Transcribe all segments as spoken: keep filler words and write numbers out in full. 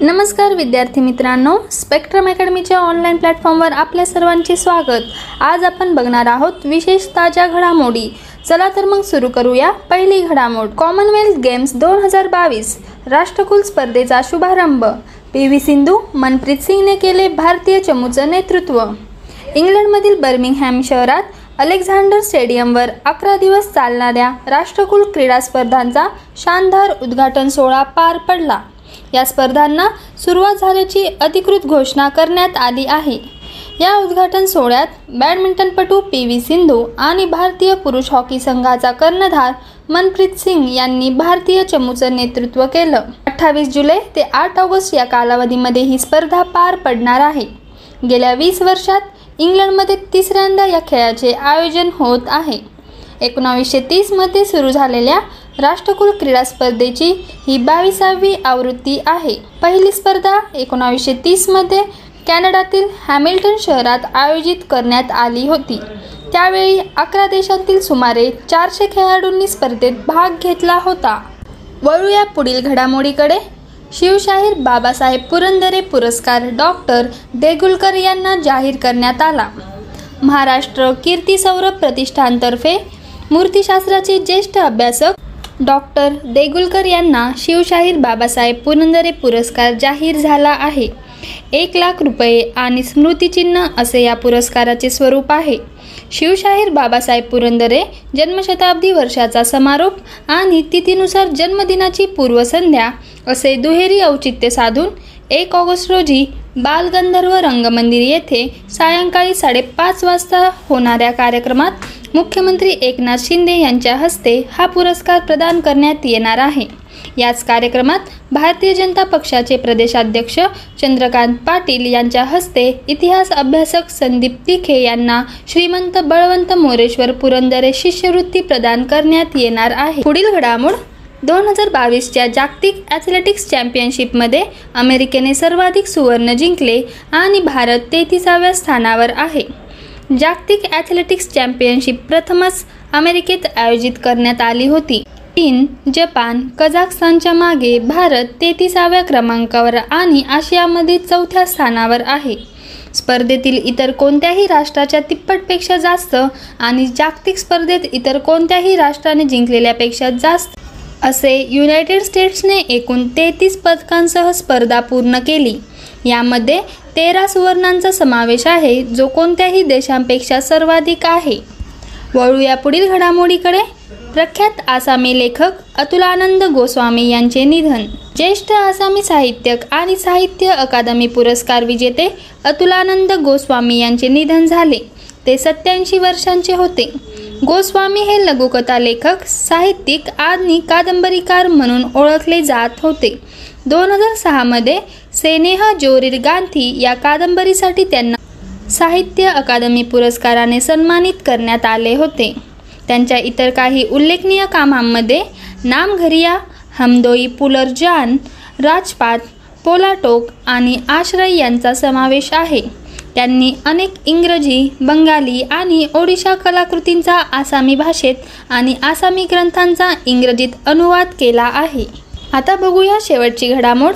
नमस्कार विद्यार्थी मित्रांनो, स्पेक्ट्रम अकॅडमीच्या ऑनलाईन प्लॅटफॉर्मवर आपल्या सर्वांचे स्वागत. आज आपण बघणार आहोत विशेष ताज्या घडामोडी. चला तर मग सुरू करूया. पहिली घडामोड, कॉमनवेल्थ गेम्स दोन हजार बावीस राष्ट्रकुल स्पर्धेचा शुभारंभ. पी व्ही सिंधू, मनप्रीत सिंगने केले भारतीय चमूचं नेतृत्व. इंग्लंडमधील बर्मिंगहॅम शहरात अलेक्झांडर स्टेडियमवर अकरा दिवस चालणाऱ्या राष्ट्रकुल क्रीडा स्पर्धांचा शानदार उद्घाटन सोहळा पार पडला. या स्पर्धांना सुरुवात झाल्याची अधिकृत घोषणा करण्यात आली आहे. या उद्घाटन सोहळ्यात बॅडमिंटनपटू पी व्ही सिंधू आणि भारतीय पुरुष हॉकी संघाचा कर्णधार मनप्रीत सिंग यांनी भारतीय चमूचं नेतृत्व केलं. अठ्ठावीस जुलै ते आठ ऑगस्ट या कालावधीमध्ये ही स्पर्धा पार पडणार आहे. गेल्या वीस वर्षात इंग्लंडमध्ये तिसऱ्यांदा या खेळाचे आयोजन होत आहे. एकोणावीसशे तीसमध्ये सुरू झालेल्या राष्ट्रकुल क्रीडा स्पर्धेची ही बावीसावी आवृत्ती आहे. पहिली स्पर्धा एकोणावीसशे तीसमध्ये कॅनडातील हॅमिल्टन शहरात आयोजित करण्यात आली होती. त्यावेळी अकरा देशांतील सुमारे चारशे खेळाडूंनी स्पर्धेत भाग घेतला होता. वळूया पुढील घडामोडीकडे. शिवशाहीर बाबासाहेब पुरंदरे पुरस्कार डॉक्टर देगुलकर यांना जाहीर करण्यात आला. महाराष्ट्र कीर्ती सौरभ प्रतिष्ठानतर्फे मूर्तिशास्त्राचे ज्येष्ठ अभ्यासक डॉक्टर देगुलकर यांना शिवशाहीर बाबासाहेब पुरंदरे पुरस्कार जाहीर झाला आहे. एक लाख रुपये आणि स्मृतिचिन्ह असे या पुरस्काराचे स्वरूप आहे. शिवशाहीर बाबासाहेब पुरंदरे जन्मशताब्दी वर्षाचा समारोप आणि तिथीनुसार जन्मदिनाची पूर्वसंध्या असे दुहेरी औचित्य साधून एक ऑगस्ट रोजी बालगंधर्व रंगमंदिर येथे सायंकाळी साडेपाच वाजता होणाऱ्या कार्यक्रमात मुख्यमंत्री एकनाथ शिंदे यांच्या हस्ते हा पुरस्कार प्रदान करण्यात येणार आहे. याच कार्यक्रमात भारतीय जनता पक्षाचे प्रदेशाध्यक्ष चंद्रकांत पाटील यांच्या हस्ते इतिहास अभ्यासक संदीप तिखे यांना श्रीमंत बळवंत मोरेश्वर पुरंदरे शिष्यवृत्ती प्रदान करण्यात येणार आहे. पुढील घडामोड, दोन हजार बावीसच्या जागतिक ॲथलेटिक्स चॅम्पियनशिपमध्ये अमेरिकेने सर्वाधिक सुवर्ण जिंकले आणि भारत तेहतीसाव्या स्थानावर आहे. जागतिक ॲथलेटिक्स चॅम्पियनशिप प्रथमच अमेरिकेत आयोजित करण्यात आली होती. चीन, जपान, कझाकस्तानच्या मागे भारत तेहतीसाव्या क्रमांकावर आणि आशियामध्ये चौथ्या स्थानावर आहे. स्पर्धेतील इतर कोणत्याही राष्ट्राच्या तिप्पटपेक्षा जास्त आणि जागतिक स्पर्धेत इतर कोणत्याही राष्ट्राने जिंकलेल्यापेक्षा जास्त असे युनायटेड स्टेट्सने एकूण तेहतीस पदकांसह स्पर्धा पूर्ण केली. यामध्ये तेरा सुवर्णांचा समावेश आहे, जो कोणत्याही देशांपेक्षा सर्वाधिक आहे. वळूया पुढील घडामोडीकडे. प्रख्यात आसामी लेखक अतुलानंद गोस्वामी यांचे निधन. ज्येष्ठ आसामी साहित्यक आणि साहित्य अकादमी पुरस्कार विजेते अतुलानंद गोस्वामी यांचे निधन झाले. ते सत्याऐंशी वर्षांचे होते. गोस्वामी हे लघुकथा लेखक, साहित्यिक आणि कादंबरीकार म्हणून ओळखले जात होते. दोन हजार सहामध्ये सेनेह जोरीर गांधी या कादंबरीसाठी त्यांना साहित्य अकादमी पुरस्काराने सन्मानित करण्यात आले होते. त्यांच्या इतर काही उल्लेखनीय कामांमध्ये नामघरिया, हमदोई पुलरजान, राजपात, पोलाटोक आणि आश्रय यांचा समावेश आहे. त्यांनी अनेक इंग्रजी, बंगाली आणि ओडिशा कलाकृतींचा आसामी भाषेत आणि आसामी ग्रंथांचा इंग्रजीत अनुवाद केला आहे. आता बघूया शेवटची घडामोड.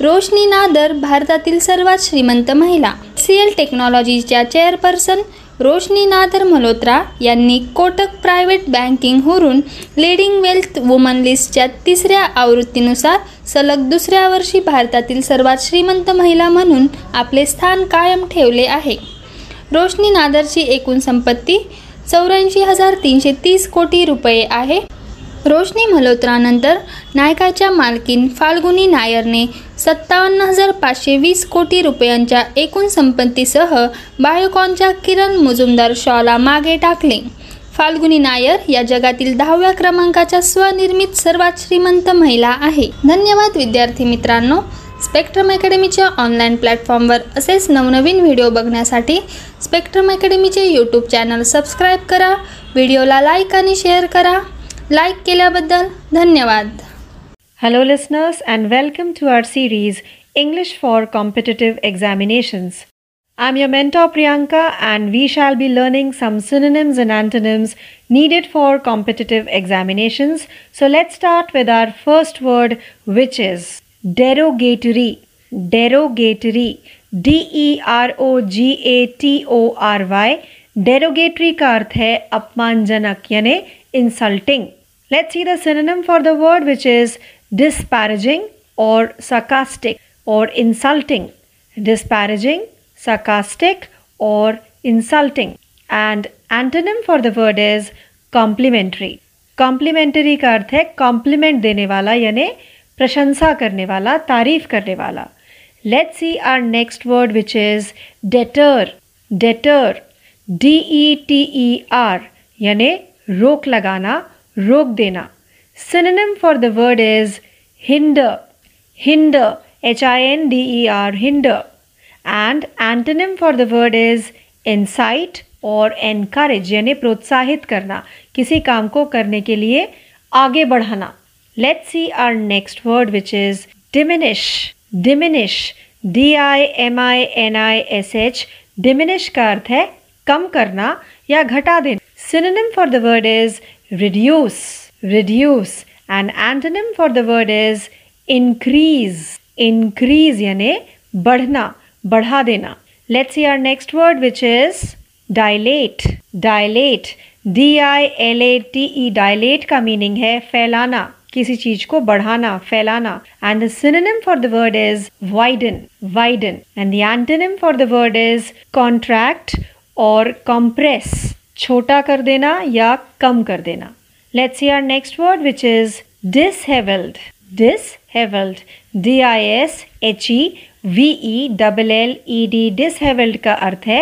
रोशनी नादर भारतातील सर्वात श्रीमंत महिला. एचसीएल टेक्नॉलॉजीजच्या चेअरपर्सन रोशनी नादर मल्होत्रा यांनी कोटक प्रायव्हेट बँकिंगवरून लीडिंग वेल्थ वुमन लिस्टच्या तिसऱ्या आवृत्तीनुसार सलग दुसऱ्या वर्षी भारतातील सर्वात श्रीमंत महिला म्हणून आपले स्थान कायम ठेवले आहे. रोशनी नादरची एकूण संपत्ती चौऱ्याऐंशी हजार तीनशे तीस कोटी रुपये आहे. रोशनी मल्होत्रानंतर नायकाच्या मालकीन फाल्गुनी नायरने सत्तावन्न हजार पाचशे वीस कोटी रुपयांच्या एकूण संपत्तीसह बायोकॉनच्या किरण मुजुमदार शॉला मागे टाकले. फाल्गुनी नायर या जगातील दहाव्या क्रमांकाच्या स्वनिर्मित सर्वात श्रीमंत महिला आहे. धन्यवाद विद्यार्थी मित्रांनो. स्पेक्ट्रम अकॅडमीच्या ऑनलाईन प्लॅटफॉर्मवर असेच नवनवीन व्हिडिओ बघण्यासाठी स्पेक्ट्रम अकॅडमीचे यूट्यूब चॅनल सबस्क्राईब करा. व्हिडिओला लाईक आणि शेअर करा. लाईक केल्याबद्दल धन्यवाद. Hello listeners and welcome to our series English for Competitive Examinations. I'm your mentor Priyanka and we shall be learning some synonyms and antonyms needed for competitive examinations. So let's start with our first word, which is. Derogatory derogatory D E R O G A T O R Y, derogatory का अर्थ है अपमानजनक यानी insulting. Let's see the synonym for the word which is disparaging और sarcastic और insulting. Disparaging, sarcastic or insulting. And antonym for the word is complimentary. Complimentary का अर्थ है कॉम्प्लीमेंट देने वाला यानी प्रशंसा करने वाला, तारीफ करने वाला. Let's see our next word which is deter. Deter, D E T E R यानी रोक लगाना, रोक देना. Synonym for the word is hinder. Hinder, H I N D E R, hinder. And antonym for the word is incite और encourage यानी प्रोत्साहित करना, किसी काम को करने के लिए आगे बढ़ाना. Let's see our next word which is diminish. Diminish, D I M I N I S H, diminish का अर्थ है कम करना या घटा देना. Synonym for the word is reduce. Reduce, and antonym for the word is increase. Increase यानी बढ़ना, बढ़ा देना. Let's see our next word which is dilate. Dilate, D I L A T E, dilate का meaning है फैलाना, किसी चीज को बढ़ाना, फैलाना. And the synonym for the word is widen. Widen, and the antonym for the word is contract or compress, छोटा कर देना या कम कर देना. Let's see our next word which is disheveled. Disheveled, D I S H E V E L L E D, disheveled का अर्थ है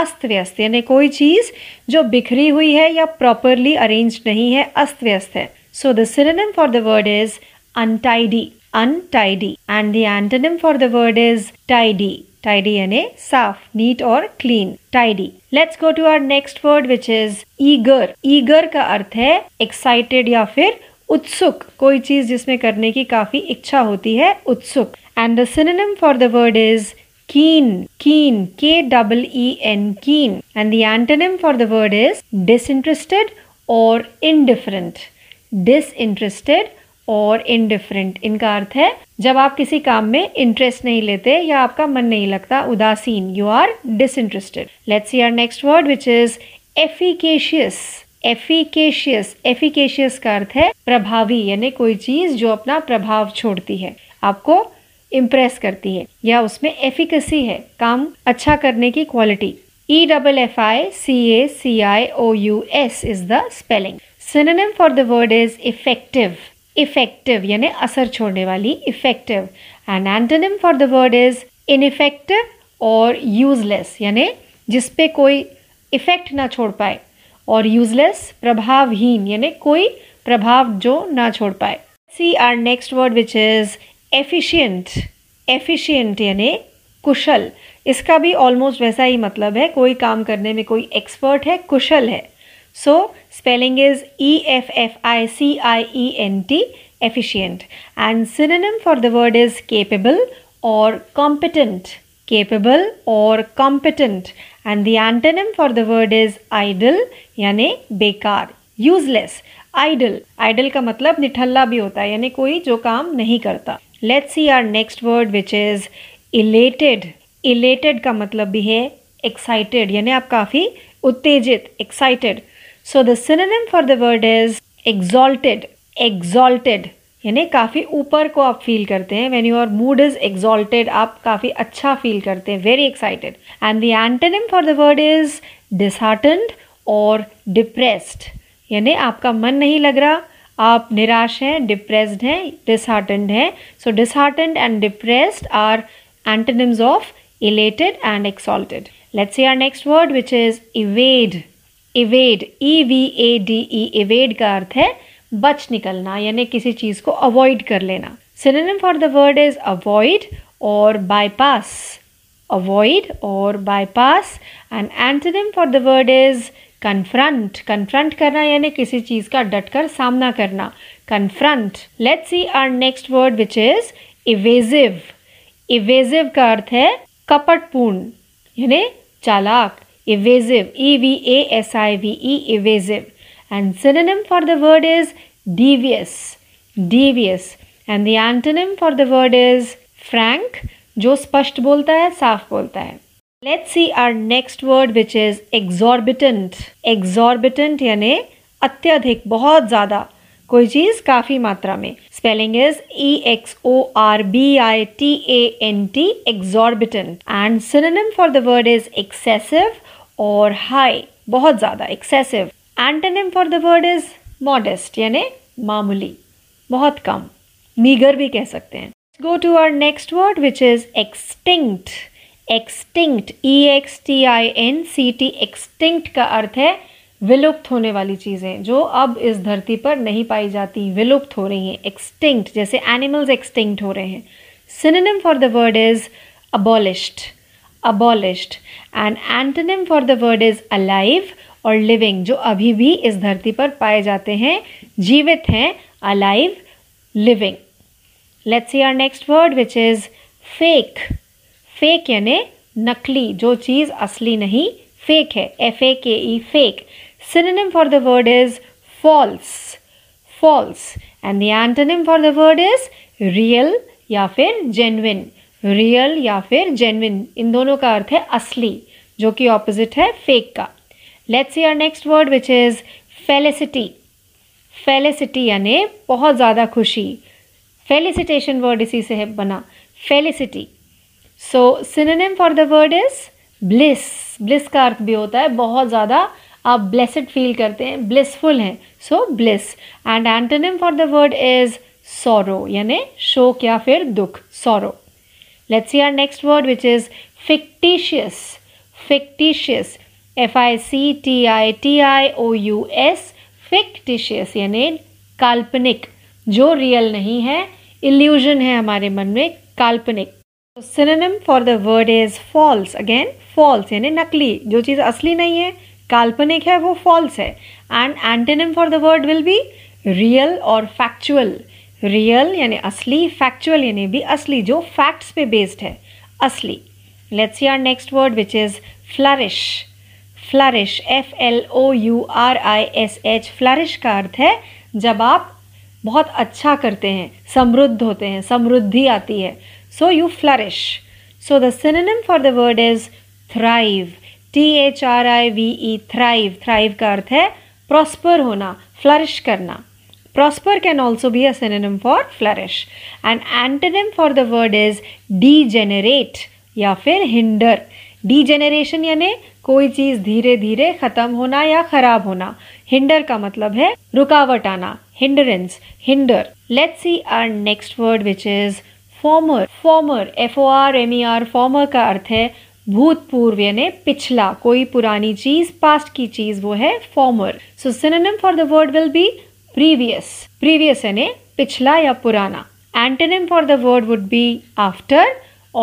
अस्त व्यस्त यानी कोई चीज जो बिखरी हुई है या प्रॉपरली अरेंज नहीं है, अस्त व्यस्त है. So the synonym for the word is untidy. Untidy, and the antonym for the word is tidy. Tidy यानी साफ, नीट और clean, tidy. Let's go to our next word which is eager. Eager का अर्थ है excited या फिर उत्सुक, कोई चीज जिसमें करने की काफी इच्छा होती है, उत्सुक. And the synonym for the word is keen. Keen, K double E N, keen. And the antonym for the word is disinterested और इनडिफरेंट. डिसइंटरेस्टेड और इनडिफरेंट, इनका अर्थ है जब आप किसी काम में इंटरेस्ट नहीं लेते या आपका मन नहीं लगता, उदासीन, you are disinterested. Let's see our next word which is efficacious. Efficacious, efficacious का अर्थ है प्रभावी यानी कोई चीज जो अपना प्रभाव छोड़ती है, आपको इम्प्रेस करती है या उसमें एफिकेसी है, काम अच्छा करने की quality. E double F I C A C I O U S is the spelling. Synonym for the word is effective. Effective यानी असर छोड़ने वाली, effective. And antonym for the word is ineffective और यूजलेस यानी जिसपे कोई effect ना छोड़ पाए, और यूजलेस प्रभावहीन यानी कोई प्रभाव जो ना छोड़ पाए. See our next word which is efficient. Efficient यानी कुशल, इसका भी ऑलमोस्ट वैसा ही मतलब है, कोई काम करने में कोई एक्सपर्ट है, कुशल है. So spelling is E F F I C I E N T, efficient. And synonym for the word is capable और कॉम्पिटेंट. केपेबल और competent, and the antonym for the word is idle यानी बेकार, useless. idle, idle का मतलब निठल्ला भी होता है यानी कोई जो काम नहीं करता. Let's see our next word which is elated. elated का मतलब भी है excited यानी आप काफी उत्तेजित, excited. So the synonym for the word is exalted. exalted यानी काफी ऊपर को आप फील करते हैं, when your mood is exalted आप काफी अच्छा फील करते हैं, very excited. And the antonym for the word is disheartened और डिप्रेस्ड यानी आपका मन नहीं लग रहा, आप निराश हैं, डिप्रेस्ड हैं, डिसहार्टन्ड हैं. So disheartened and depressed are antonyms of elated and exalted. Let's see our next word which is evade. Evade, E V A D E, evade का अर्थ है बच निकलना यानी किसी चीज को अवॉइड कर लेना. Synonym for the word is avoid और बाईपास. अवॉइड और bypass, and antonym for the word is confront. Confront करना यानी किसी चीज का डटकर सामना करना, confront. Let's see our next word which is evasive. Evasive का अर्थ है कपटपूर्ण यानी चालाक, evasive, E V A S I V E, evasive. And synonym for the word is devious. Devious, and the antonym for the word is frank, जो स्पष्ट बोलता है, साफ बोलता है. Let's see our next word which is exorbitant. Exorbitant यानी अत्यधिक, बहुत ज़्यादा, कोई चीज़ काफ़ी मात्रा में. Spelling is E X O R B I T A N T, exorbitant. And synonym for the word is excessive और हाई, बहुत ज़्यादा, excessive. Antonym for the word is modest यानी मामूली, बहुत कम, मीगर भी कह सकते हैं. Go to our next word which is extinct. Extinct, E X T I N C T, extinct का अर्थ है विलुप्त होने वाली चीज़ें, जो अब इस धरती पर नहीं पाई जाती, विलुप्त हो रही हैं. एक्सटिंक्ट जैसे एनिमल्स एक्सटिंक्ट हो रहे हैं. Synonym for the word is abolished, abolished. And antonym for the word is alive और लिविंग, जो अभी भी इस धरती पर पाए जाते हैं, जीवित हैं, alive, living. Let's see our next word which is fake. Fake यानी नकली, जो चीज़ असली नहीं, फेक है, F A K E, fake. Synonym for the word is false, false. And the antonym for the word is real या फिर genuine. Real या फिर जेन्युइन, इन दोनों का अर्थ है असली, जो कि ऑपोजिट है फेक का. Let's see our next word which is felicity. Felicity यानी बहुत ज़्यादा खुशी, फेलिसिटेशन वर्ड इसी से है बना, felicity. So synonym for the word is bliss. Bliss का अर्थ भी होता है बहुत ज़्यादा आप ब्लेसड फील करते हैं, ब्लिसफुल हैं, so bliss. And antonym for the word is sorrow यानी शोक या फिर दुख, sorrow. Let's see our next word which is fictitious. Fictitious, F I C T I T I O U S, fictitious यानी काल्पनिक, जो real नहीं है, इल्यूजन है हमारे मन में, काल्पनिक. Synonym for the word is false. Again false यानी नकली, जो चीज़ असली नहीं है, काल्पनिक है, वो फॉल्स है. And antonym for the word will be real और फैक्चुअल. रियल यानी असली, फैक्चुअल यानी भी असली, जो फैक्ट्स पे बेस्ड है, असली. Let's see our next word which is flourish. Flourish, F L O U R I S H, flourish का अर्थ है जब आप बहुत अच्छा करते हैं, समृद्ध होते हैं, समृद्धि आती है, so you flourish. So the synonym for the word is thrive. T H R I V E, thrive. Thrive का अर्थ है प्रॉस्पर होना, फ्लरिश करना. Prosper can also be a synonym for flourish. And antonym for the word is degenerate या फिर hinder. Degeneration यानी कोई चीज़ धीरे धीरे ख़त्म होना या ख़राब होना. हिंडर का मतलब है रुकावट आना, hindrance, hinder. Let's see our next word which is former. Former, F O R M E R, former का अर्थ है भूतपूर्व यानी पिछला, कोई पुरानी चीज़, पास्ट की चीज़, वो है former. So synonym for the word will be previous. Previous यानी पिछला या पुराना. Antonym for the word would be after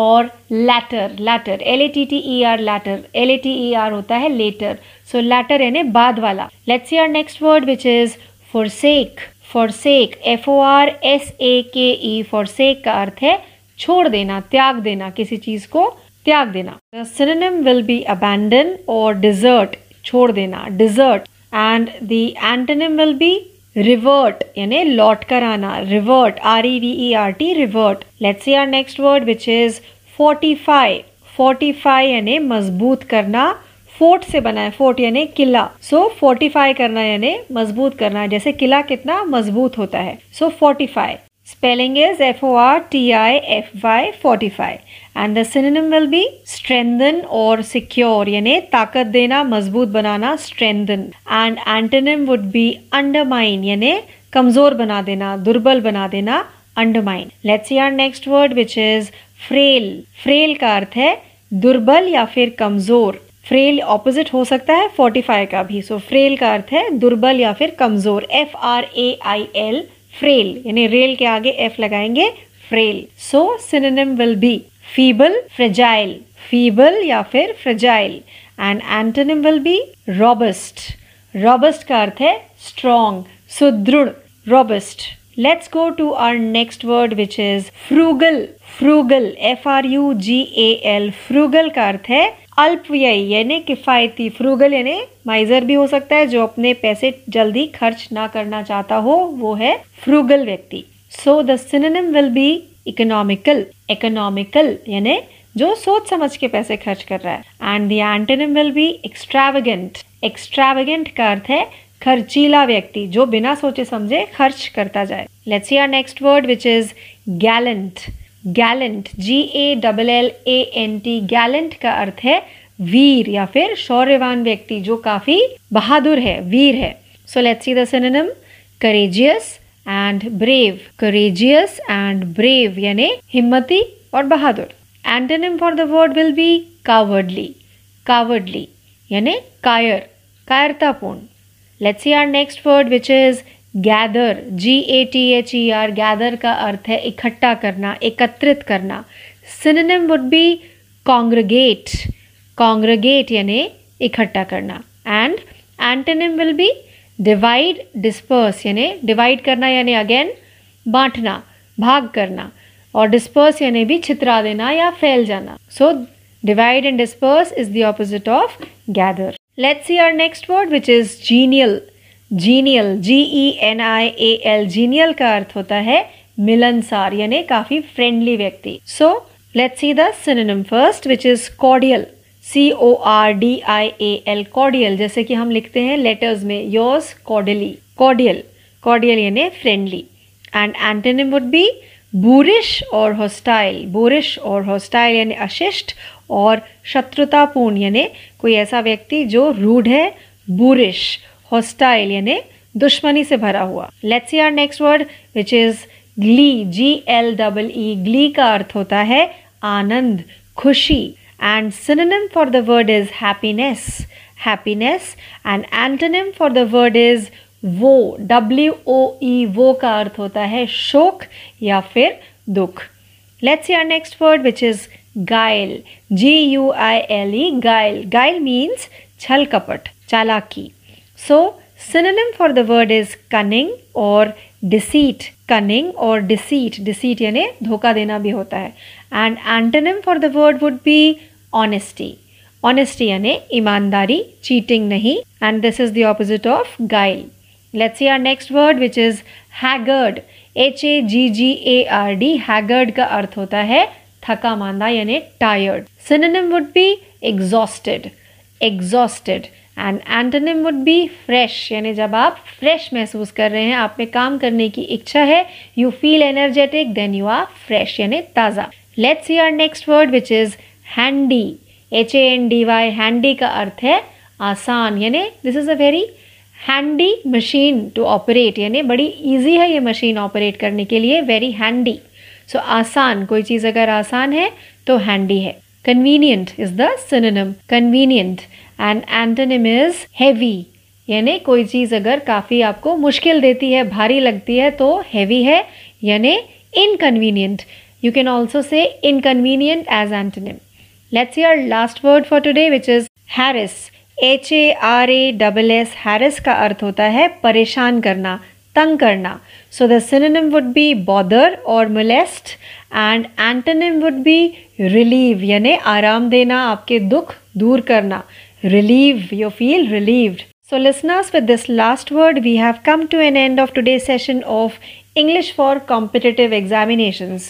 और latter. Latter, L A T T E R, latter. L A T E R होता है letter, so latter यानी बाद वाला. Let's see our next word which is forsake. Forsake, F O R S A K E, forsake का अर्थ है छोड़ देना, त्याग देना, किसी चीज को त्याग देना. The synonym will be abandon और डिजर्ट, छोड़ देना, desert. And the antonym will be revert यानी लौट कर आना, revert, R E V E R T, revert. Let's see our next word which is fortify. Fortify यानी मजबूत करना, फोर्ट से बना है, फोर्ट यानी किला, सो फोर्टिफाई करना यानी मजबूत करना, जैसे किला कितना मजबूत होता है, so fortify. Spelling is F O R T I F Y, fortify. And the synonym will be strengthen और सिक्योर यानी ताकत देना, मजबूत बनाना, strengthen. And antonym would be undermine यानी कमजोर बना देना, दुर्बल बना देना, undermine. Let's see our next word which is frail. Frail का अर्थ है दुर्बल या फिर कमजोर. फ्रेल ऑपोजिट हो सकता है फोर्टिफाई का भी, सो फ्रेल का अर्थ है दुर्बल या फिर कमजोर. F R A I L, frail यानी रेल के आगे एफ लगाएंगे, frail. So synonym will be feeble, fragile, feeble या फिर fragile. And antonym will be robust. Robust का अर्थ है स्ट्रॉन्ग, सुदृढ़, robust. Let's go to our next word which is frugal. Frugal, F R U G A L, frugal का अर्थ है अल्पव्ययी यानी किफ़ायती. फ्रूगल यानी माइजर भी हो सकता है, जो अपने पैसे जल्दी खर्च ना करना चाहता हो, वो है फ्रूगल व्यक्ति. So the synonym will be economical, economical यानी जो सोच समझ के पैसे खर्च कर रहा है. And the antonym will be extravagant. Extravagant का अर्थ है खर्चीला व्यक्ति जो बिना सोचे समझे खर्च करता जाए. Let's see our next word which is gallant. Gallant G A double L A N T. Gallant का अर्थ है वीर या फिर शौर्यवान व्यक्ति जो काफी बहादुर है, वीर है. So let's see the synonym courageous and brave. Courageous and brave यानी हिम्मती और बहादुर. Antonym for the word will be cowardly. Cowardly यानी कायर, कायरतापूर्ण. Let's see our next word which is gather. G A T H E R. Gather का अर्थ है इकट्ठा करना, एकत्रित करना. Synonym would be congregate. Congregate यानी इकट्ठा करना. And antonym will be divide, disperse यानी डिवाइड करना यानी अगेन बांटना, भाग करना, और डिस्पर्स यानी भी छितरा देना या फैल जाना. So divide and disperse is the opposite of gather. Let's see our next word which is genial. Genial G E N I A L. Genial का अर्थ होता है मिलनसार यानी काफी फ्रेंडली व्यक्ति. So let's see the synonym first which is cordial. C O R D I A L. Cordial जैसे कि हम लिखते हैं लेटर्स में योर्स कॉर्डियली, कॉर्डियल, कॉर्डियल यानी friendly. And antonym would be boorish और हॉस्टाइल. बुरिश और हॉस्टाइल यानी अशिष्ट और शत्रुतापूर्ण यानी कोई ऐसा व्यक्ति जो रूढ़ है, बुरिश, हॉस्टाइल यानी दुश्मनी से भरा हुआ. Let's see our next word which is glee. G L double E. Glee का अर्थ होता है आनंद, खुशी. And synonym for the word is happiness. Happiness. And antonym for the word is woe. W O E. Woe का अर्थ होता है शोक या फिर दुख. Let's see our next word which is guile. G U I L E. Guile. Guile means छल कपट, चालाकी. सो synonym for the word is cunning और डिसीट. कनिंग और डिसीट. डिसीट यानी धोखा देना भी होता है. And antonym for the word would be honesty. Honesty यानी ईमानदारी, चीटिंग नहीं. And this is the opposite of guile. Let's see our next word which is haggard. H A G G A R D. Haggard का अर्थ होता है थका मांदा यानी tired. Synonym would be exhausted. Exhausted. And antonym would be fresh यानी जब आप फ्रेश महसूस कर रहे हैं, आप में काम करने की इच्छा है, you feel energetic, then you are fresh यानी ताज़ा. Let's see our next word which is handy. H A N D Y. Handy का अर्थ है आसान यानी this is a very handy machine to operate यानी बड़ी ईजी है ये मशीन ऑपरेट करने के लिए, वेरी हैंडी. सो आसान, कोई चीज़ अगर आसान है तो हैंडी है. Convenient is the synonym. Convenient. And antonym is heavy यानी कोई चीज़ अगर काफ़ी आपको मुश्किल देती है, भारी लगती है तो हैवी है यानी inconvenient. You can also say inconvenient as antonym. Let's see our last word for today which is harass. H A R A double S. Harass का अर्थ होता है परेशान करना, तंग करना. So the synonym would be bother और molest. And antonym would be relieve यानी आराम देना, आपके दुख दूर करना. Relieve, you feel relieved. So listeners, with this last word we have come to an end of today's session of English for Competitive Examinations.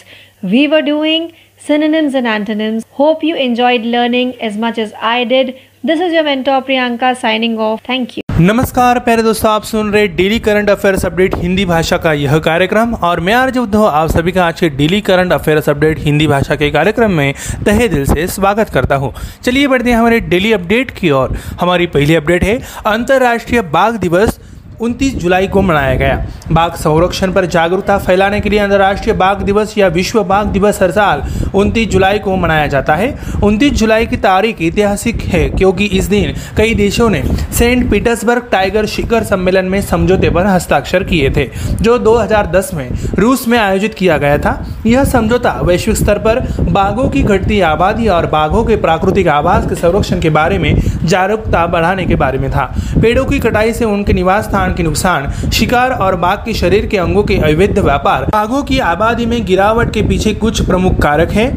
We were doing synonyms and antonyms. Hope you enjoyed learning as much as I did. This is your mentor Priyanka signing off. Thank you. नमस्कार प्यारे दोस्तों, आप सुन रहे daily current affairs update Hindi भाषा का यह कार्यक्रम और मैं आरजे उद्धव आप सभी का आज के daily current affairs update Hindi भाषा के कार्यक्रम में तहे दिल से स्वागत करता हूं. चलिए बढ़ते हैं हमारे डेली अपडेट की ओर. हमारी पहली अपडेट है अंतर्राष्ट्रीय बाघ दिवस उनतीस जुलाई को मनाया गया. बाघ संरक्षण पर जागरूकता फैलाने के लिए अंतर्राष्ट्रीय बाघ दिवस या विश्व बाघ दिवस हर साल उनतीस जुलाई को मनाया जाता है. उनतीस जुलाई की तारीख ऐतिहासिक है क्योंकि इस दिन कई देशों ने सेंट पीटर्सबर्ग टाइगर शिखर सम्मेलन में समझौते पर हस्ताक्षर किए थे जो दो हज़ार दस में रूस में आयोजित किया गया था. यह समझौता वैश्विक स्तर पर बाघों की घटती आबादी और बाघों के प्राकृतिक आवास के संरक्षण के बारे में जागरूकता बढ़ाने के बारे में था. पेड़ों की कटाई से उनके निवास स्थान के नुकसान, शिकार और बाघ के शरीर के अंगों के अवैध व्यापार बाघों की आबादी में गिरावट के पीछे कुछ प्रमुख कारक हैं.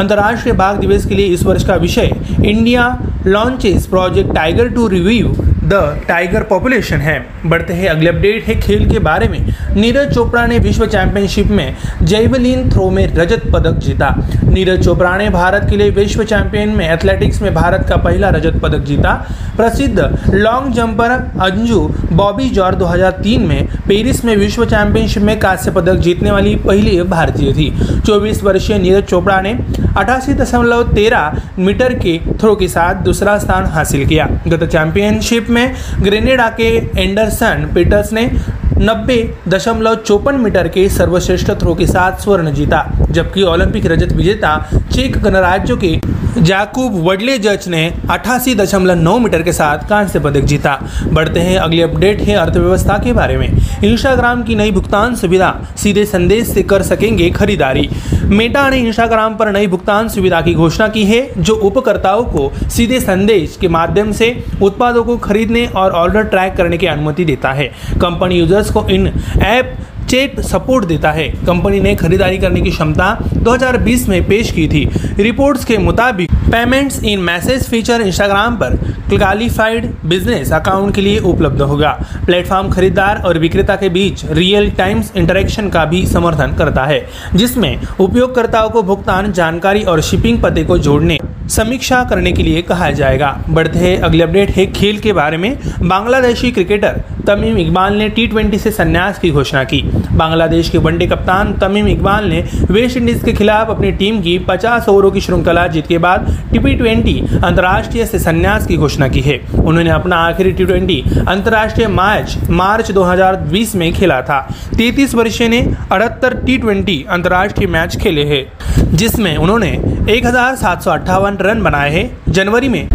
अंतर्राष्ट्रीय बाघ दिवस के लिए इस वर्ष का विषय India launches project tiger to review the tiger population है। बढ़ते हैं अगले अपडेट है खेल के बारे में। नीरज चोपड़ा ने विश्व चैंपियनशिप में जैवलिन थ्रो में रजत पदक जीता। नीरज चोपड़ा ने भारत के लिए विश्व चैंपियन में एथलेटिक्स में भारत का पहला रजत पदक जीता। प्रसिद्ध लॉन्ग जंपर अंजू बॉबी जॉर्ज दो हज़ार तीन में पेरिस में विश्व चैंपियनशिप में कांस्य पदक जीतने वाली पहली भारतीय थी। चौबीस वर्षीय नीरज चोपड़ा ने अठासी दशमलव तेरह मीटर के थ्रो के साथ दूसरा स्थान हासिल किया। गत चैंपियनशिप में ग्रेनेडा के एंडरसन पीटर्स ने नब्बे दशमलव चौपन मीटर के सर्वश्रेष्ठ थ्रो के साथ स्वर्ण जीता, जबकि ओलंपिक रजत विजेता चेक गणराज्य के जाकूब वडलेजच ने अठासी दशमलव नौ मीटर के साथ कांस्य पदक जीता। बढ़ते हैं अगले अपडेट है अर्थव्यवस्था के बारे में। इंस्टाग्राम की नई भुगतान सुविधा, सीधे संदेश से कर सकेंगे खरीदारी। मेटा ने इंस्टाग्राम पर नई भुगतान सुविधा की घोषणा की है, जो उपयोगकर्ताओं को सीधे संदेश के माध्यम से उत्पादों को खरीदने और ऑर्डर ट्रैक करने की अनुमति देता है। कंपनी यूजर्स को इन ऐप चैट सपोर्ट देता है। कंपनी ने खरीदारी करने की क्षमता दो हज़ार बीस में पेश की थी। रिपोर्ट्स के मुताबिक payments in message feature Instagram पर क्वालिफाइड बिजनेस अकाउंट के लिए उपलब्ध होगा। प्लेटफॉर्म खरीदार और विक्रेता के बीच रियल टाइम इंटरेक्शन का भी समर्थन करता है, जिसमें उपयोगकर्ताओं को भुगतान जानकारी और शिपिंग पते को जोड़ने समीक्षा करने के लिए कहा जाएगा। बढ़ते हैं अगले अपडेट है खेल के बारे में। बांग्लादेशी क्रिकेटर तमीम इकबाल ने टी ट्वेंटी से संन्यास की घोषणा की। बांग्लादेश के वनडे कप्तान तमीम इकबाल ने वेस्ट इंडीज के खिलाफ अपनी टीम की पचास ओवरों की श्रृंखला जीत के बाद टी ट्वेंटी अंतर्राष्ट्रीय से संन्यास की घोषणा की है। उन्होंने अपना आखिरी टी ट्वेंटी अंतर्राष्ट्रीय मैच मार्च दो हज़ार बीस में खेला था। तैंतीस वर्षीय ने अठहत्तर टी ट्वेंटी अंतर्राष्ट्रीय मैच खेले हैं, जिसमें उन्होंने एक हजार सात सौ अट्ठावन रन बनाए हैं। जनवरी में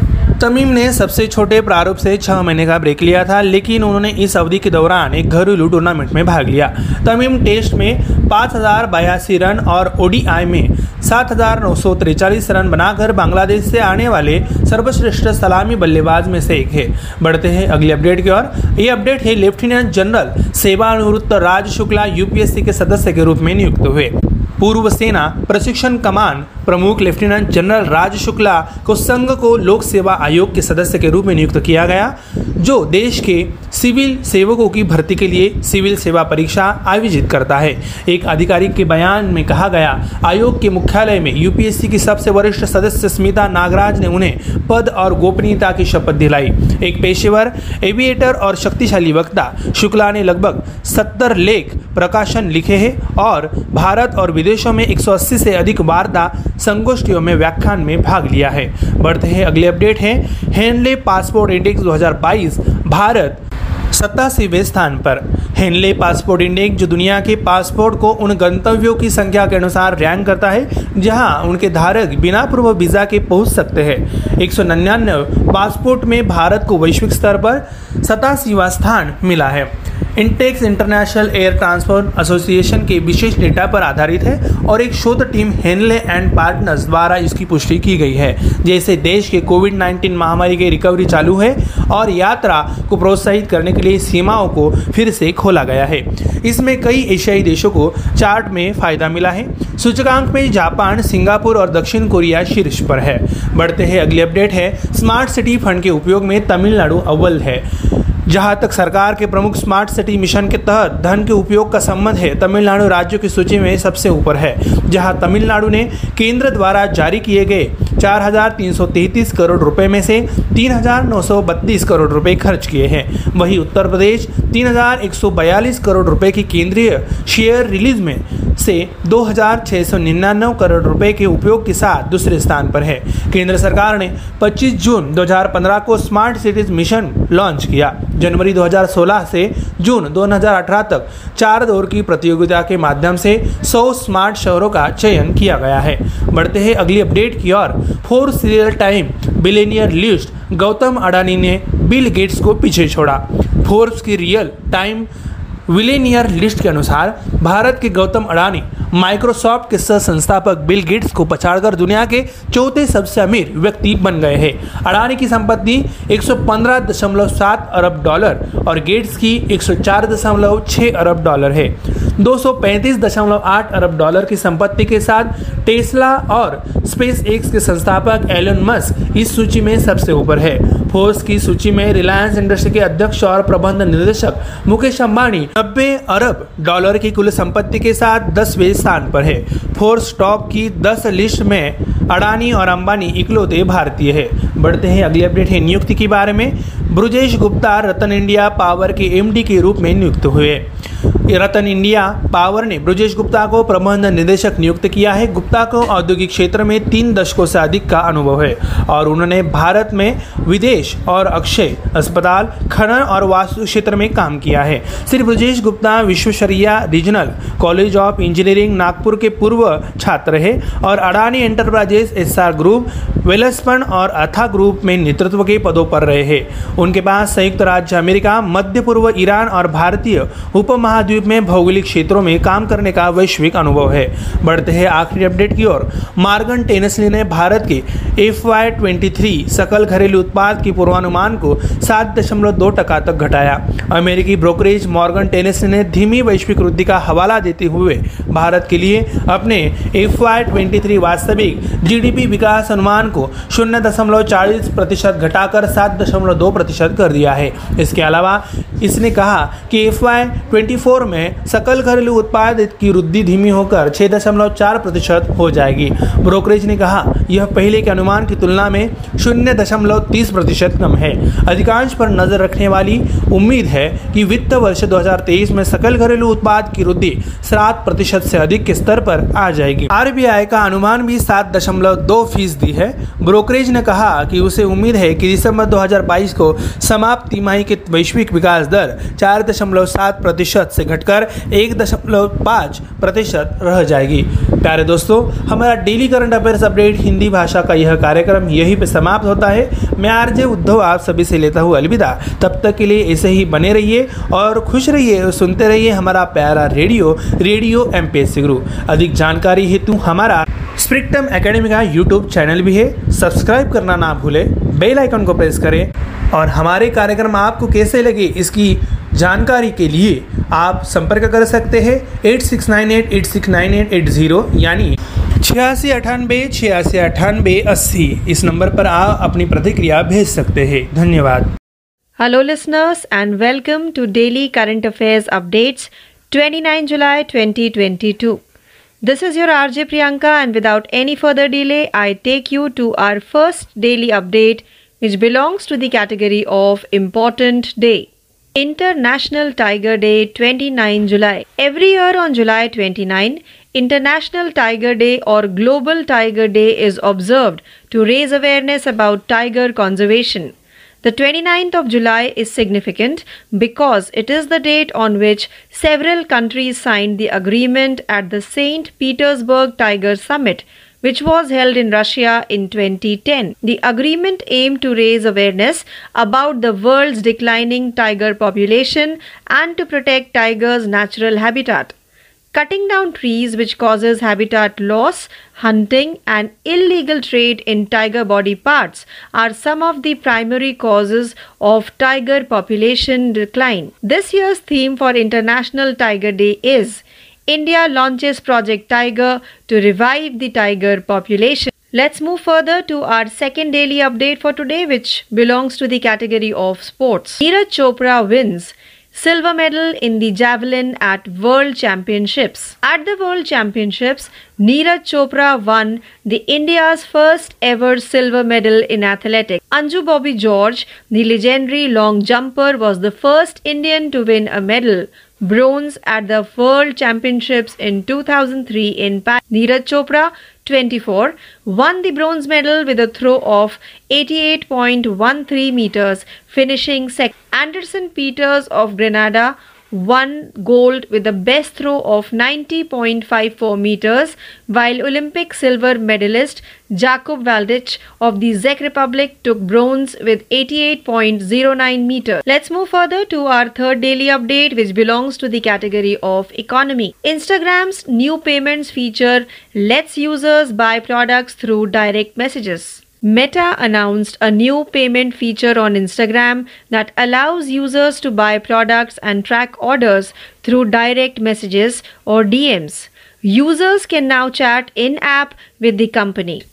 तमीम ने सबसे छोटे प्रारूप से छह महीने का ब्रेक लिया था, लेकिन उन्होंने इस अवधि के दौरान एक घरेलू टूर्नामेंट में भाग लिया। तमीम टेस्ट में पाँच हजार बयासी रन और ओडीआई में सात हजार नौ सौ त्रेचालीस रन बनाकर बांग्लादेश से आने वाले सर्वश्रेष्ठ सलामी बल्लेबाज में से एक है। बढ़ते हैं अगले अपडेट की ओर। ये अपडेट है लेफ्टिनेंट जनरल सेवानिवृत्त राज शुक्ला यूपीएससी के सदस्य के रूप में नियुक्त हुए। पूर्व सेना प्रशिक्षण कमान प्रमुख लेफ्टिनेंट जनरल राज शुक्ला को संघ को लोक सेवा आयोग के सदस्य के रूप में नियुक्त किया गया, जो देश के सिविल सेवकों की भर्ती के लिए सिविल सेवा परीक्षा आयोजित करता है। एक आधिकारिक के बयान में कहा गया, आयोग के मुख्यालय में यूपीएससी की सबसे वरिष्ठ सदस्य स्मिता नागराज ने उन्हें पद और गोपनीयता की शपथ दिलाई। एक पेशेवर एविएटर और शक्तिशाली वक्ता, शुक्ला ने लगभग सत्तर लेख प्रकाशन लिखे हैं और भारत और विदेशों में एक सौ अस्सी से अधिक वार्ता संगोष्ठियों में व्याख्यान में भाग लिया है। बढ़ते हैं अगले अपडेट है हेनले पासपोर्ट इंडेक्स दो हज़ार बाईस, भारत सत्तासीवें स्थान पर। हेनले पासपोर्ट इंडेक्स, जो दुनिया के पासपोर्ट को उन गंतव्यों की संख्या के अनुसार रैंक करता है जहां उनके धारक बिना पूर्व वीज़ा के पहुंच सकते हैं, एक सौ निन्यानवे पासपोर्ट में भारत को वैश्विक स्तर पर सतासीवा स्थान मिला है। Intex international air transport association के विशेष डेटा पर आधारित है और एक शोध टीम हेनले एंड पार्टनर्स द्वारा इसकी पुष्टि की गई है। जैसे देश के कोविड नाइन्टीन महामारी की रिकवरी चालू है और यात्रा को प्रोत्साहित करने के लिए सीमाओं को फिर से खोला गया है, इसमें कई एशियाई देशों को चार्ट में फायदा मिला है। सूचकांक में जापान, सिंगापुर और दक्षिण कोरिया शीर्ष पर है। बढ़ते हैं अगली अपडेट है स्मार्ट सिटी फंड के उपयोग में तमिलनाडु अव्वल है। जहां तक सरकार के प्रमुख स्मार्ट सिटी मिशन के तहत धन के उपयोग का संबंध है, तमिलनाडु राज्यों की सूची में सबसे ऊपर है, जहां तमिलनाडु ने केंद्र द्वारा जारी किए गए चार हज़ार तीन सौ तैंतीस करोड़ रुपए में से तीन हज़ार नौ सौ बत्तीस करोड़ रुपए खर्च किए हैं। वहीं उत्तर प्रदेश तीन हज़ार एक सौ बयालीस करोड़ रुपए की केंद्रीय शेयर रिलीज में से दो हज़ार छह सौ निन्यानवे करोड़ रुपए के उपयोग के साथ दूसरे स्थान पर है। केंद्र सरकार ने पच्चीस जून दो हज़ार पंद्रह को स्मार्ट सिटीज मिशन लॉन्च किया। जनवरी दो हज़ार सोलह से जून दो हज़ार अठारह तक चार दौर की प्रतियोगिता के माध्यम से सौ स्मार्ट शहरों का चयन किया गया है। बढ़ते हैं अगली अपडेट की ओर। Forbes serial time billionaire list, Gautam Adani ने बिल गेट्स को पीछे छोड़ा। फोर्ब्स की रियल टाइम बिलियनियर लिस्ट के अनुसार भारत के गौतम अडानी माइक्रोसॉफ्ट के सह संस्थापक बिल गेट्स को पछाड़कर दुनिया के चौथे सबसे अमीर व्यक्ति बन गए हैं। अडानी की संपत्ति एक सौ पंद्रह दशमलव सात अरब डॉलर और गेट्स की एक सौ चार दशमलव छह अरब डॉलर है। दो सौ पैंतीस दशमलव आठ अरब डॉलर की संपत्ति के साथ टेस्ला और स्पेस एक्स के संस्थापक एलन मस्क इस सूची में सबसे ऊपर है। फोर्ब्स की सूची में रिलायंस इंडस्ट्री के अध्यक्ष और प्रबंध निदेशक मुकेश अंबानी नब्बे अरब डॉलर की कुल संपत्ति के साथ दसवें स्थान पर है। फोर्ब्स टॉप की दस लिस्ट में अडानी और अंबानी इकलौते भारतीय है। बढ़ते हैं अगली अपडेट है नियुक्ति के बारे में। ब्रुजेश गुप्ता रतन इंडिया पावर के एमडी के रूप में नियुक्त हुए। रतन इंडिया पावर ने ब्रजेश गुप्ता को प्रबंध निदेशक नियुक्त किया है। गुप्ता को औद्योगिक क्षेत्र में तीन दशकों से अधिक का अनुभव है और उन्होंने भारत में विदेश और अक्षय अस्पताल, खनन और वास्तु क्षेत्र में काम किया है। Shri Brajesh Gupta Visvesvaraya regional college of engineering Nagpur के पूर्व छात्र है और Adani enterprises, S R group, Welspun और अथा ग्रुप में नेतृत्व के पदों पर रहे हैं। उनके पास संयुक्त राज्य अमेरिका, मध्य पूर्व, ईरान और भारतीय उपमहाद्वीप में भौगोलिक क्षेत्रों में काम करने का वैश्विक अनुभव है। बढ़ते हैं आखिरी अपडेट की ओर। मॉर्गन स्टैनली ने भारत के एफ वाई तेईस सकल घरेलू उत्पाद की पूर्वानुमान को सात दशमलव दो टका तक घटाया। अमेरिकी ब्रोकरेज मॉर्गन स्टैनली ने धीमी वैश्विक वृद्धि का हवाला देते हुए भारत के लिए अपने एफ वाई तेईस वास्तविक जीडीपी विकास अनुमान को शून्य दशमलव चालीस प्रतिशत घटाकर सात दशमलव दो प्रतिशत कर दिया है। इसके अलावा इसने कहा कि एफ वाई चौबीस में सकल घरेलू उत्पाद की वृद्धि धीमी होकर छह दशमलव चार प्रतिशत हो जाएगी। ब्रोकरेज ने कहा यह पहले के अनुमान की तुलना में शून्य दशमलव तीस प्रतिशत कम है। अधिकांश पर नजर रखने वाली उम्मीद है कि वित्त वर्ष दो हज़ार तेईस में सकल घरेलू उत्पाद की वृद्धि सात प्रतिशत से अधिक के स्तर पर आ जाएगी। आरबीआई का अनुमान भी सात दशमलव दो फीसदी है। ब्रोकरेज ने कहा कि उसे उम्मीद है कि दिसंबर दो हजार बाईस को समाप्त तिमाही के वैश्विक विकास दर चार दशमलव सात प्रतिशत से घटकर एक दशमलव पाँच प्रतिशत रह जाएगी। प्यारे दोस्तों, हमारा daily current affairs update Hindi भाषा का यह कार्यक्रम यहीं पे समाप्त होता है। मैं आरजे उद्धव आप सभी से लेता हूँ अलविदा। तब तक के लिए ऐसे ही बने रहिए और खुश रहिए और सुनते रहिए हमारा प्यारा रेडियो रेडियो एमपीएससी गुरु। अधिक जानकारी हेतु हमारा स्प्रिक्टम एकेडमी का यूट्यूब चैनल भी है, सब्सक्राइब करना ना भूलें, बेल आइकन को प्रेस करें और हमारे कार्यक्रम आपको कैसे लगे इसकी जानकारी के लिए आप संपर्क कर सकते हैं आठ छह नौ आठ आठ छह नौ आठ आठ शून्य यानी छियासी अठानबे छियासी अठानबे अस्सी। इस नंबर पर आप अपनी प्रतिक्रिया भेज सकते हैं। धन्यवाद। Hello listeners and welcome to daily current affairs updates उनतीस जुलाई twenty twenty two. This is your R J Priyanka and without any further delay I take you to our first daily update which belongs to the category of Important Day. International Tiger Day twenty-ninth July. Every year on July twenty-ninth, International Tiger Day or Global Tiger Day is observed to raise awareness about tiger conservation. The twenty-ninth of July is significant because it is the date on which several countries signed the agreement at the Saint Petersburg Tiger Summit, which was held in Russia in twenty ten. The agreement aimed to raise awareness about the world's declining tiger population and to protect tigers' natural habitat. Cutting down trees, which causes habitat loss, hunting and illegal trade in tiger body parts are some of the primary causes of tiger population decline. This year's theme for International Tiger Day is India launches Project Tiger to revive the tiger population. Let's move further to our second daily update for today, which belongs to the category of sports. Neeraj Chopra wins silver medal in the javelin at World Championships. At the World Championships, Neeraj Chopra won the India's first ever silver medal in athletics. Anju Bobby George, the legendary long jumper, was the first Indian to win a medal, bronze, at the World Championships in two thousand three in Paris. Neeraj Chopra, twenty-four, won the bronze medal with a throw of eighty-eight point one three meters, finishing second. Anderson Peters of Grenada won gold with the best throw of ninety point five four meters, while Olympic silver medalist Jakub Valdich of the Czech Republic took bronze with eighty-eight point zero nine meters. Let's move further to our third daily update, which belongs to the category of economy. Instagram's new payments feature lets users buy products through direct messages. Meta announced a new payment feature on Instagram that allows users to buy products and track orders through direct messages or D Ms. Users can now chat in-app with the company.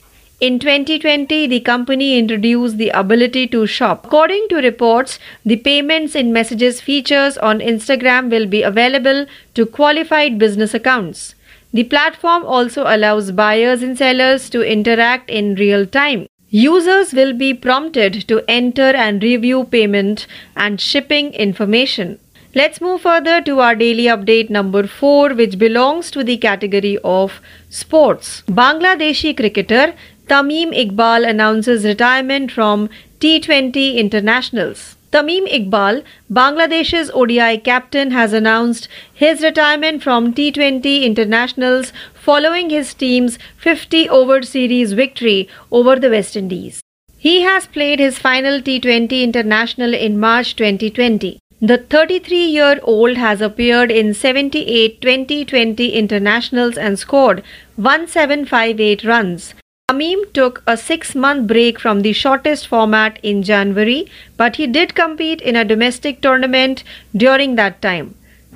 In twenty twenty, the company introduced the ability to shop. According to reports, the payments in messages features on Instagram will be available to qualified business accounts. The platform also allows buyers and sellers to interact in real time. Users will be prompted to enter and review payment and shipping information. Let's move further to our daily update number four, which belongs to the category of sports. Bangladeshi cricketer Tamim Iqbal announces retirement from T twenty internationals. Tamim Iqbal, Bangladesh's O D I captain, has announced his retirement from T twenty internationals following his team's fifty over series victory over the West Indies. He has played his final T twenty international in March twenty twenty. The thirty-three-year-old has appeared in seventy-eight twenty twenty internationals and scored one thousand seven hundred fifty-eight runs. Tamim took a six-month break from the shortest format in January, but he did compete in a domestic tournament during that time.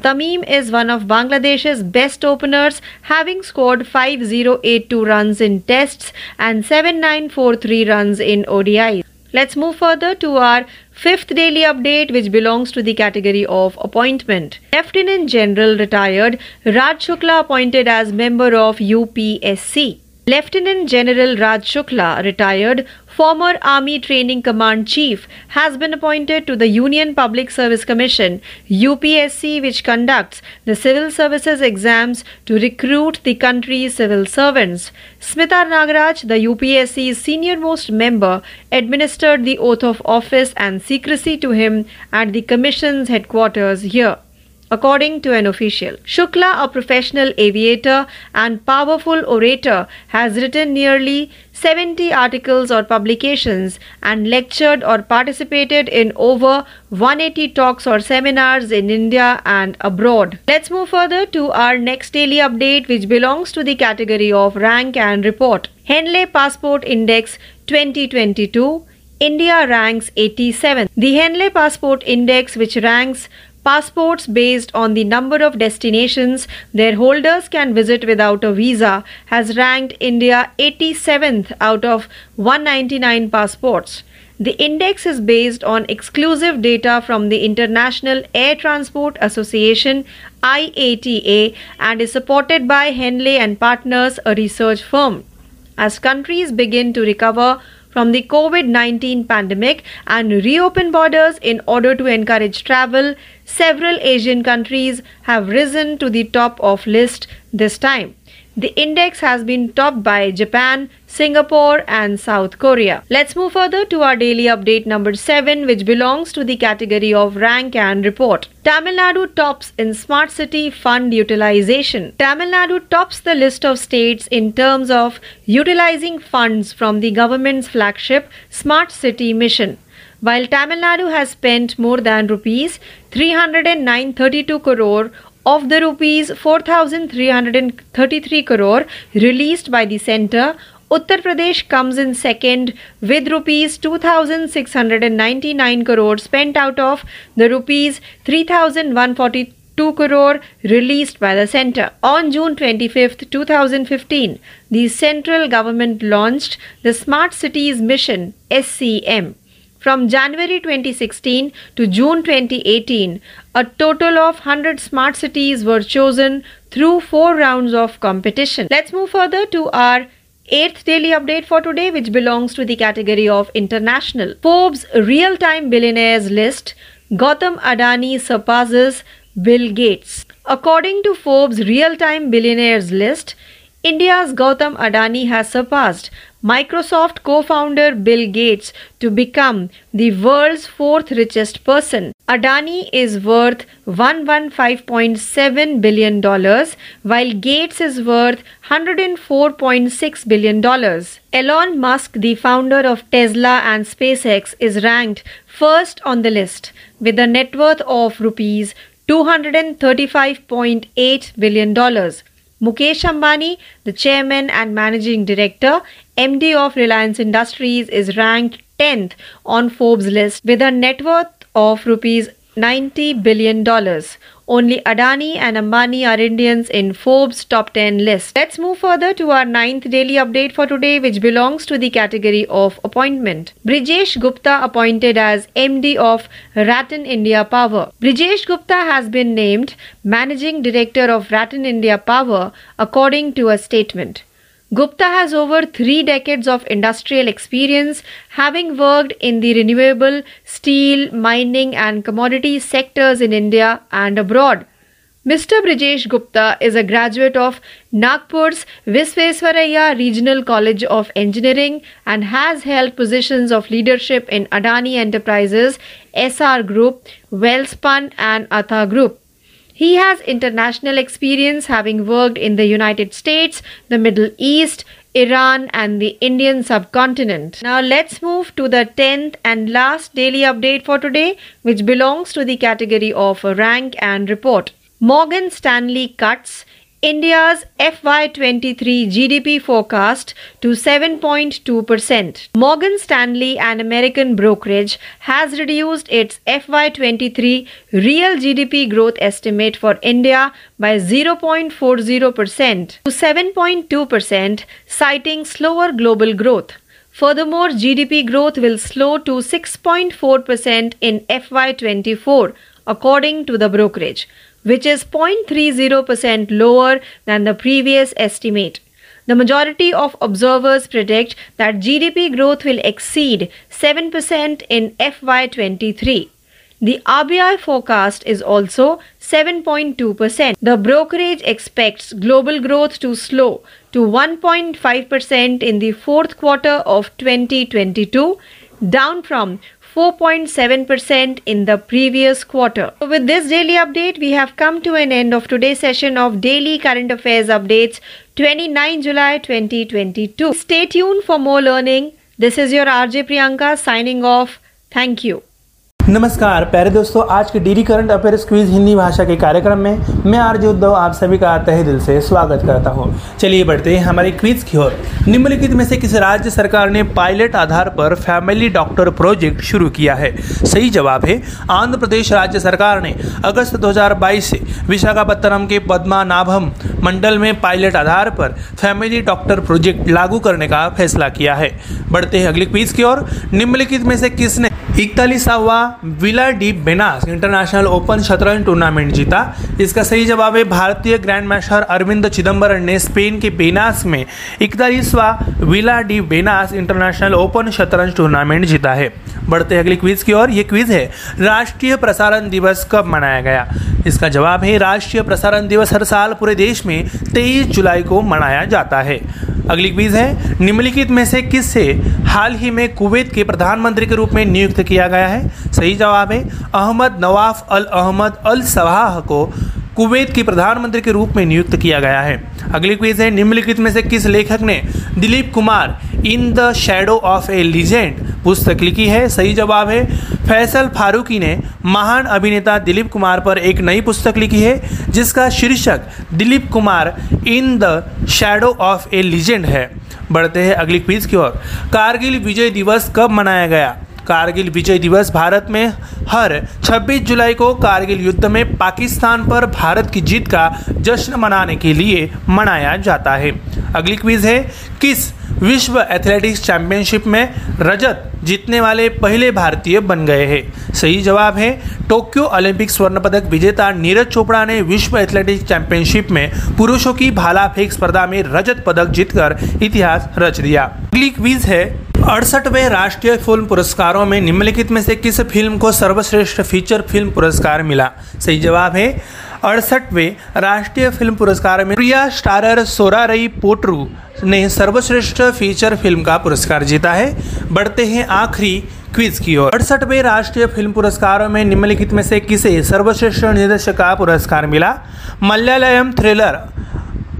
Tamim is one of Bangladesh's best openers, having scored five thousand eighty-two runs in tests and seven thousand nine hundred forty-three runs in O D Is. Let's move further to our fifth daily update, which belongs to the category of appointment. Lieutenant General retired Raj Shukla appointed as member of U P S C. Lieutenant General Raj Shukla, retired former Army Training Command Chief, has been appointed to the Union Public Service Commission U P S C, which conducts the civil services exams to recruit the country's civil servants. Smita Nagaraj, the U P S C's senior-most member, administered the oath of office and secrecy to him at the commission's headquarters here. According to an official, Shukla, a professional aviator and powerful orator, has written nearly seventy articles or publications and lectured or participated in over one hundred eighty talks or seminars in India and abroad. Let's move further to our next daily update, which belongs to the category of rank and report. Henley Passport Index twenty twenty-two, India ranks eighty-seven. The Henley Passport Index, which ranks passports based on the number of destinations their holders can visit without a visa, has ranked India eighty-seventh out of one hundred ninety-nine passports. The index is based on exclusive data from the International Air Transport Association I A T A and is supported by Henley and Partners, a research firm. As countries begin to recover from the COVID nineteen pandemic and reopen borders in order to encourage travel, several Asian countries have risen to the top of list this time. The index has been topped by Japan, Singapore and South Korea. Let's move further to our daily update number seven, which belongs to the category of rank and report. Tamil Nadu tops in smart city fund utilization. Tamil Nadu tops the list of states in terms of utilizing funds from the government's flagship Smart City Mission. While Tamil Nadu has spent more than rupees three hundred nine point three two crore of the rupees four thousand three hundred thirty-three crore released by the centre, Uttar Pradesh comes in second with rupees two thousand six hundred ninety-nine crore spent out of the rupees three thousand one hundred forty-two crore released by the centre. On June twenty-fifth, two thousand fifteen, the central government launched the Smart Cities Mission S C M. From January twenty sixteen to June twenty eighteen, a total of one hundred smart cities were chosen through four rounds of competition. Let's move further to our eighth daily update for today, which belongs to the category of international. Forbes real-time billionaires list, Gautam Adani surpasses Bill Gates. According to Forbes real-time billionaires list, India's Gautam Adani has surpassed Microsoft co-founder Bill Gates to become the world's fourth richest person. Adani is worth one hundred fifteen point seven billion dollars while Gates is worth one hundred four point six billion dollars. Elon Musk, the founder of Tesla and SpaceX, is ranked first on the list with a net worth of rupees two hundred thirty-five point eight billion dollars. Mukesh Ambani, the chairman and managing director, M D of Reliance Industries, is ranked tenth on Forbes list with a net worth of rupees ninety billion dollars. Only Adani and Ambani are Indians in Forbes top ten list. Let's move further to our ninth daily update for today, which belongs to the category of appointment. Brijesh Gupta appointed as M D of Rattan India Power. Brijesh Gupta has been named managing director of Rattan India Power, according to a statement. Gupta has over three decades of industrial experience, having worked in the renewable, steel, mining and commodity sectors in India and abroad. Mister Brijesh Gupta is a graduate of Nagpur's Visvesvaraya Regional College of Engineering and has held positions of leadership in Adani Enterprises, S R Group, Welspun and Atha Group. He has international experience, having worked in the United States, the Middle East, Iran and the Indian subcontinent. Now let's move to the tenth and last daily update for today, which belongs to the category of rank and report. Morgan Stanley cuts India's F Y twenty-three G D P forecast to seven point two percent. Morgan Stanley, an American brokerage, has reduced its F Y twenty-three real G D P growth estimate for India by zero point four zero percent to seven point two percent, citing slower global growth. Furthermore, G D P growth will slow to six point four percent in F Y twenty-four, according to the brokerage, which is zero point three zero percent lower than the previous estimate. The majority of observers predict that G D P growth will exceed seven percent in F Y twenty-three. The R B I forecast is also seven point two percent. The brokerage expects global growth to slow to one point five percent in the fourth quarter of twenty twenty-two, down from four point seven percent in the previous quarter. So with this daily update, we have come to an end of today's session of Daily Current Affairs Updates, twenty-ninth July twenty twenty-two. Stay tuned for more learning. This is your R J Priyanka signing off. Thank you. नमस्कार प्यारे दोस्तों, आज के daily current affairs quiz Hindi भाषा के कार्यक्रम में मैं आरजे उद्धव आप सभी का तहे दिल से स्वागत करता हूं। चलिए बढ़ते हैं हमारे क्विज की ओर। निम्नलिखित में से किस राज्य सरकार ने पायलट आधार पर फैमिली डॉक्टर प्रोजेक्ट शुरू किया है? सही जवाब है आंध्र प्रदेश राज्य सरकार ने अगस्त दो हजार बाईस से विशाखापत्तनम के पद्मानाभम मंडल में पायलट आधार पर फैमिली डॉक्टर प्रोजेक्ट लागू करने का फैसला किया है। बढ़ते हैं अगली क्विज की ओर। निम्नलिखित में से किसने इकतालीसवा Villa de Benasque international open शतरंज टूर्नामेंट जीता? इसका सही जवाब है भारतीय ग्रैंड मास्टर अरविंद चिदम्बरम ने स्पेन के बेनास में इकतालीसवां Villa de Benasque international open शतरंज टूर्नामेंट जीता है। बढ़ते हैं अगली क्विज की ओर। ये क्विज है राष्ट्रीय प्रसारण दिवस कब मनाया गया? इसका जवाब है राष्ट्रीय प्रसारण दिवस हर साल पूरे देश में तेईस जुलाई को मनाया जाता है। अगली क्विज है निम्नलिखित में से किससे हाल ही में कुवैत के प्रधानमंत्री के रूप में नियुक्त किया गया है? सही जवाब है Ahmad Nawaf Al Ahmad Al Sabah को कुवैत के प्रधानमंत्री के रूप में नियुक्त किया गया है। अगली क्विज है निम्नलिखित में से किस लेखक ने Dilip Kumar in the shadow of a legend पुस्तक लिखी है? सही जवाब है फैसल फारूकी ने महान अभिनेता दिलीप कुमार पर एक नई पुस्तक लिखी है जिसका शीर्षक Dilip Kumar in the shadow of a legend है। बढ़ते हैं अगली क्विज की ओर। कारगिल विजय दिवस कब मनाया गया? कारगिल विजय दिवस भारत में हर छब्बीस जुलाई को कारगिल युद्ध में पाकिस्तान पर भारत की जीत का जश्न मनाने के लिए मनाया जाता है। अगली क्विज है किस विश्व एथलेटिक्स चैंपियनशिप में रजत जीतने वाले पहले भारतीय बन गए हैं? सही जवाब है टोक्यो ओलंपिक स्वर्ण पदक विजेता नीरज चोपड़ा ने विश्व एथलेटिक्स चैंपियनशिप में पुरुषों की भाला फेंक स्पर्धा में रजत पदक जीतकर इतिहास रच दिया। अगली क्विज है अड़सठवें राष्ट्रीय फिल्म पुरस्कारों में निम्नलिखित में से किस फिल्म को सर्वश्रेष्ठ फीचर फिल्म पुरस्कार मिला? सही जवाब है अडसठवें राष्ट्रीय फिल्म पुरस्कार में प्रिया स्टारर सोरारई पोटरू ने सर्वश्रेष्ठ फीचर फिल्म का पुरस्कार जीता है। बढ़ते हैं आखिरी क्विज की ओर। अड़सठवें राष्ट्रीय फिल्म पुरस्कारों में निम्नलिखित में से किसे सर्वश्रेष्ठ निर्देशक का पुरस्कार मिला? मलयालम थ्रिलर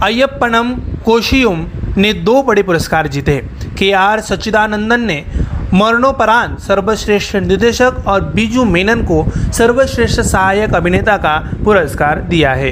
अय्यप्पनम कोशियुम ने दो बड़े पुरस्कार जीते। के आर सच्चिदानंदन ने मरणोपरांत सर्वश्रेष्ठ निर्देशक और बीजू मेनन को सर्वश्रेष्ठ सहायक अभिनेता का पुरस्कार दिया है।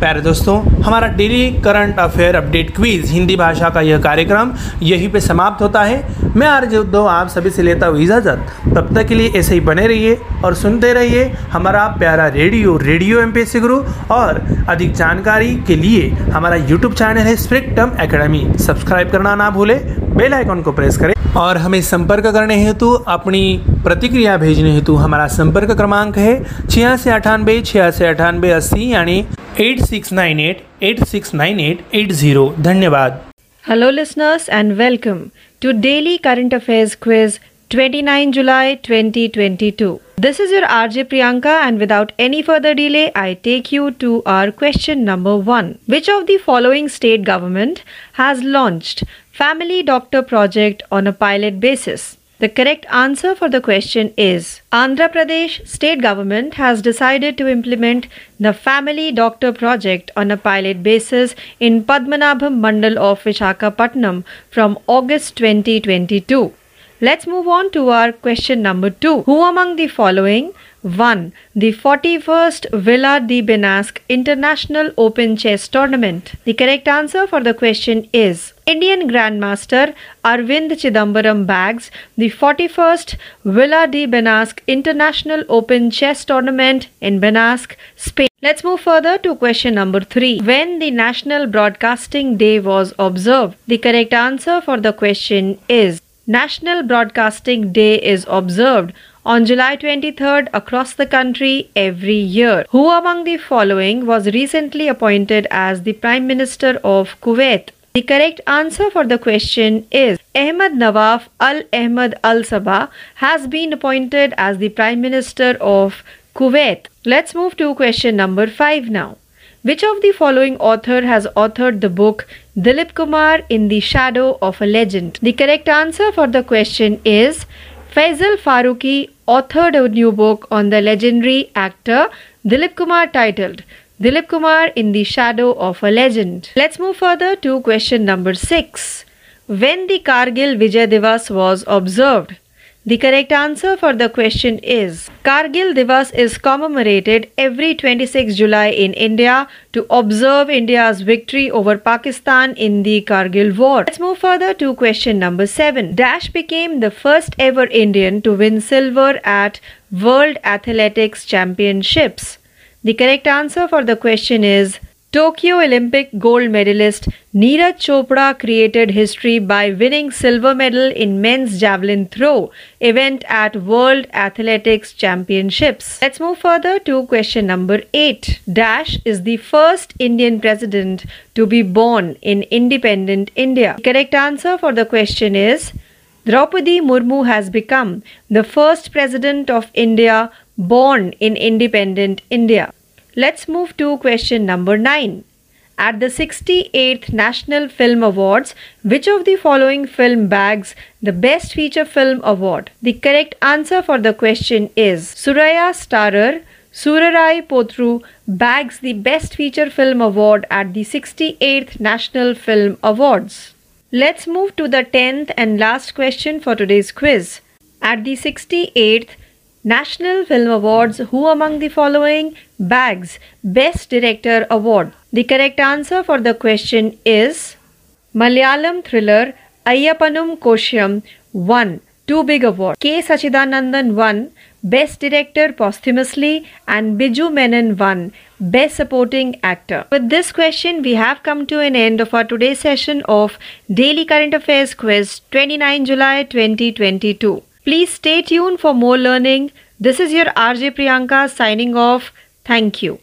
प्यारे दोस्तों, हमारा daily current affair update quiz Hindi भाषा का यह कार्यक्रम यहीं पे समाप्त होता है। मैं आरजे उद्धव आप सभी से लेता हूँ इजाज़त। तब तक के लिए ऐसे ही बने रहिए और सुनते रहिए हमारा प्यारा रेडियो रेडियो एमपीएससी गुरु। और अधिक जानकारी के लिए हमारा यूट्यूब चैनल है स्पेक्ट्रम एकेडमी, सब्सक्राइब करना ना भूलें, बेल आइकॉन को प्रेस करें। और हमें संपर्क करने हेतु अपनी प्रतिक्रिया भेजने हेतु हमारा संपर्क क्रमांक है छियासी अठानबे छियासी अठानबे अस्सी यानी eight six nine eight eight six nine eight eight zero. धन्यवाद। Hello listeners and welcome to daily current affairs quiz twenty-ninth July twenty twenty-two. This is your R J Priyanka, and without any further delay I take you to our question number one. Which of the following state government has launched Family Doctor project on a pilot basis? The correct answer for the question is Andhra Pradesh state government has decided to implement the Family Doctor project on a pilot basis in Padmanabham mandal of Visakhapatnam from August twenty twenty-two. Let's move on to our question number two. Who among the following won the forty-first Villa de Benasque International Open Chess Tournament? The correct answer for the question is Indian Grandmaster Arvind Chidambaram bags the forty-first Villa de Benasque International Open Chess Tournament in Benasque, Spain. Let's move further to question number three. When the National Broadcasting Day was observed? The correct answer for the question is National Broadcasting Day is observed on July twenty-third across the country every year. Who among the following was recently appointed as the Prime Minister of Kuwait? The correct answer for the question is Ahmed Nawaf Al-Ahmed Al-Sabah has been appointed as the Prime Minister of Kuwait. Let's move to question number five now. Which of the following author has authored the book Dilip Kumar in the Shadow of a Legend? The correct answer for the question is Faisal Farooqi authored a new book on the legendary actor Dilip Kumar titled Dilip Kumar in the Shadow of a Legend. Let's move further to question number six. When the Kargil Vijay Diwas was observed? The correct answer for the question is Kargil Diwas is commemorated every twenty-sixth of July in India to observe India's victory over Pakistan in the Kargil War. Let's move further to question number seven. Dash became the first ever Indian to win silver at World Athletics Championships. The correct answer for the question is Tokyo Olympic gold medalist Neeraj Chopra created history by winning silver medal in men's javelin throw event at World Athletics Championships. Let's move further to question number eight. Dash is the first Indian president to be born in independent India. The correct answer for the question is Draupadi Murmu has become the first president of India born in independent India. Let's move to question number nine. At the sixty-eighth National Film Awards, which of the following film bags the Best Feature Film Award? The correct answer for the question is Suraya Starer Surarai Potru bags the Best Feature Film Award at the sixty-eighth National Film Awards. Let's move to the tenth and last question for today's quiz. At the sixty-eighth National Film Awards, who among the following bags Best Director Award? The correct answer for the question is Malayalam thriller Ayyappanum Koshiyam won two big awards. K. Sachidanandan won Best Director posthumously and Biju Menon won Best Supporting Actor. With this question, we have come to an end of our today's session of Daily Current Affairs Quiz twenty-ninth July twenty twenty-two. Please stay tuned for more learning. This is your R J Priyanka signing off. Thank you.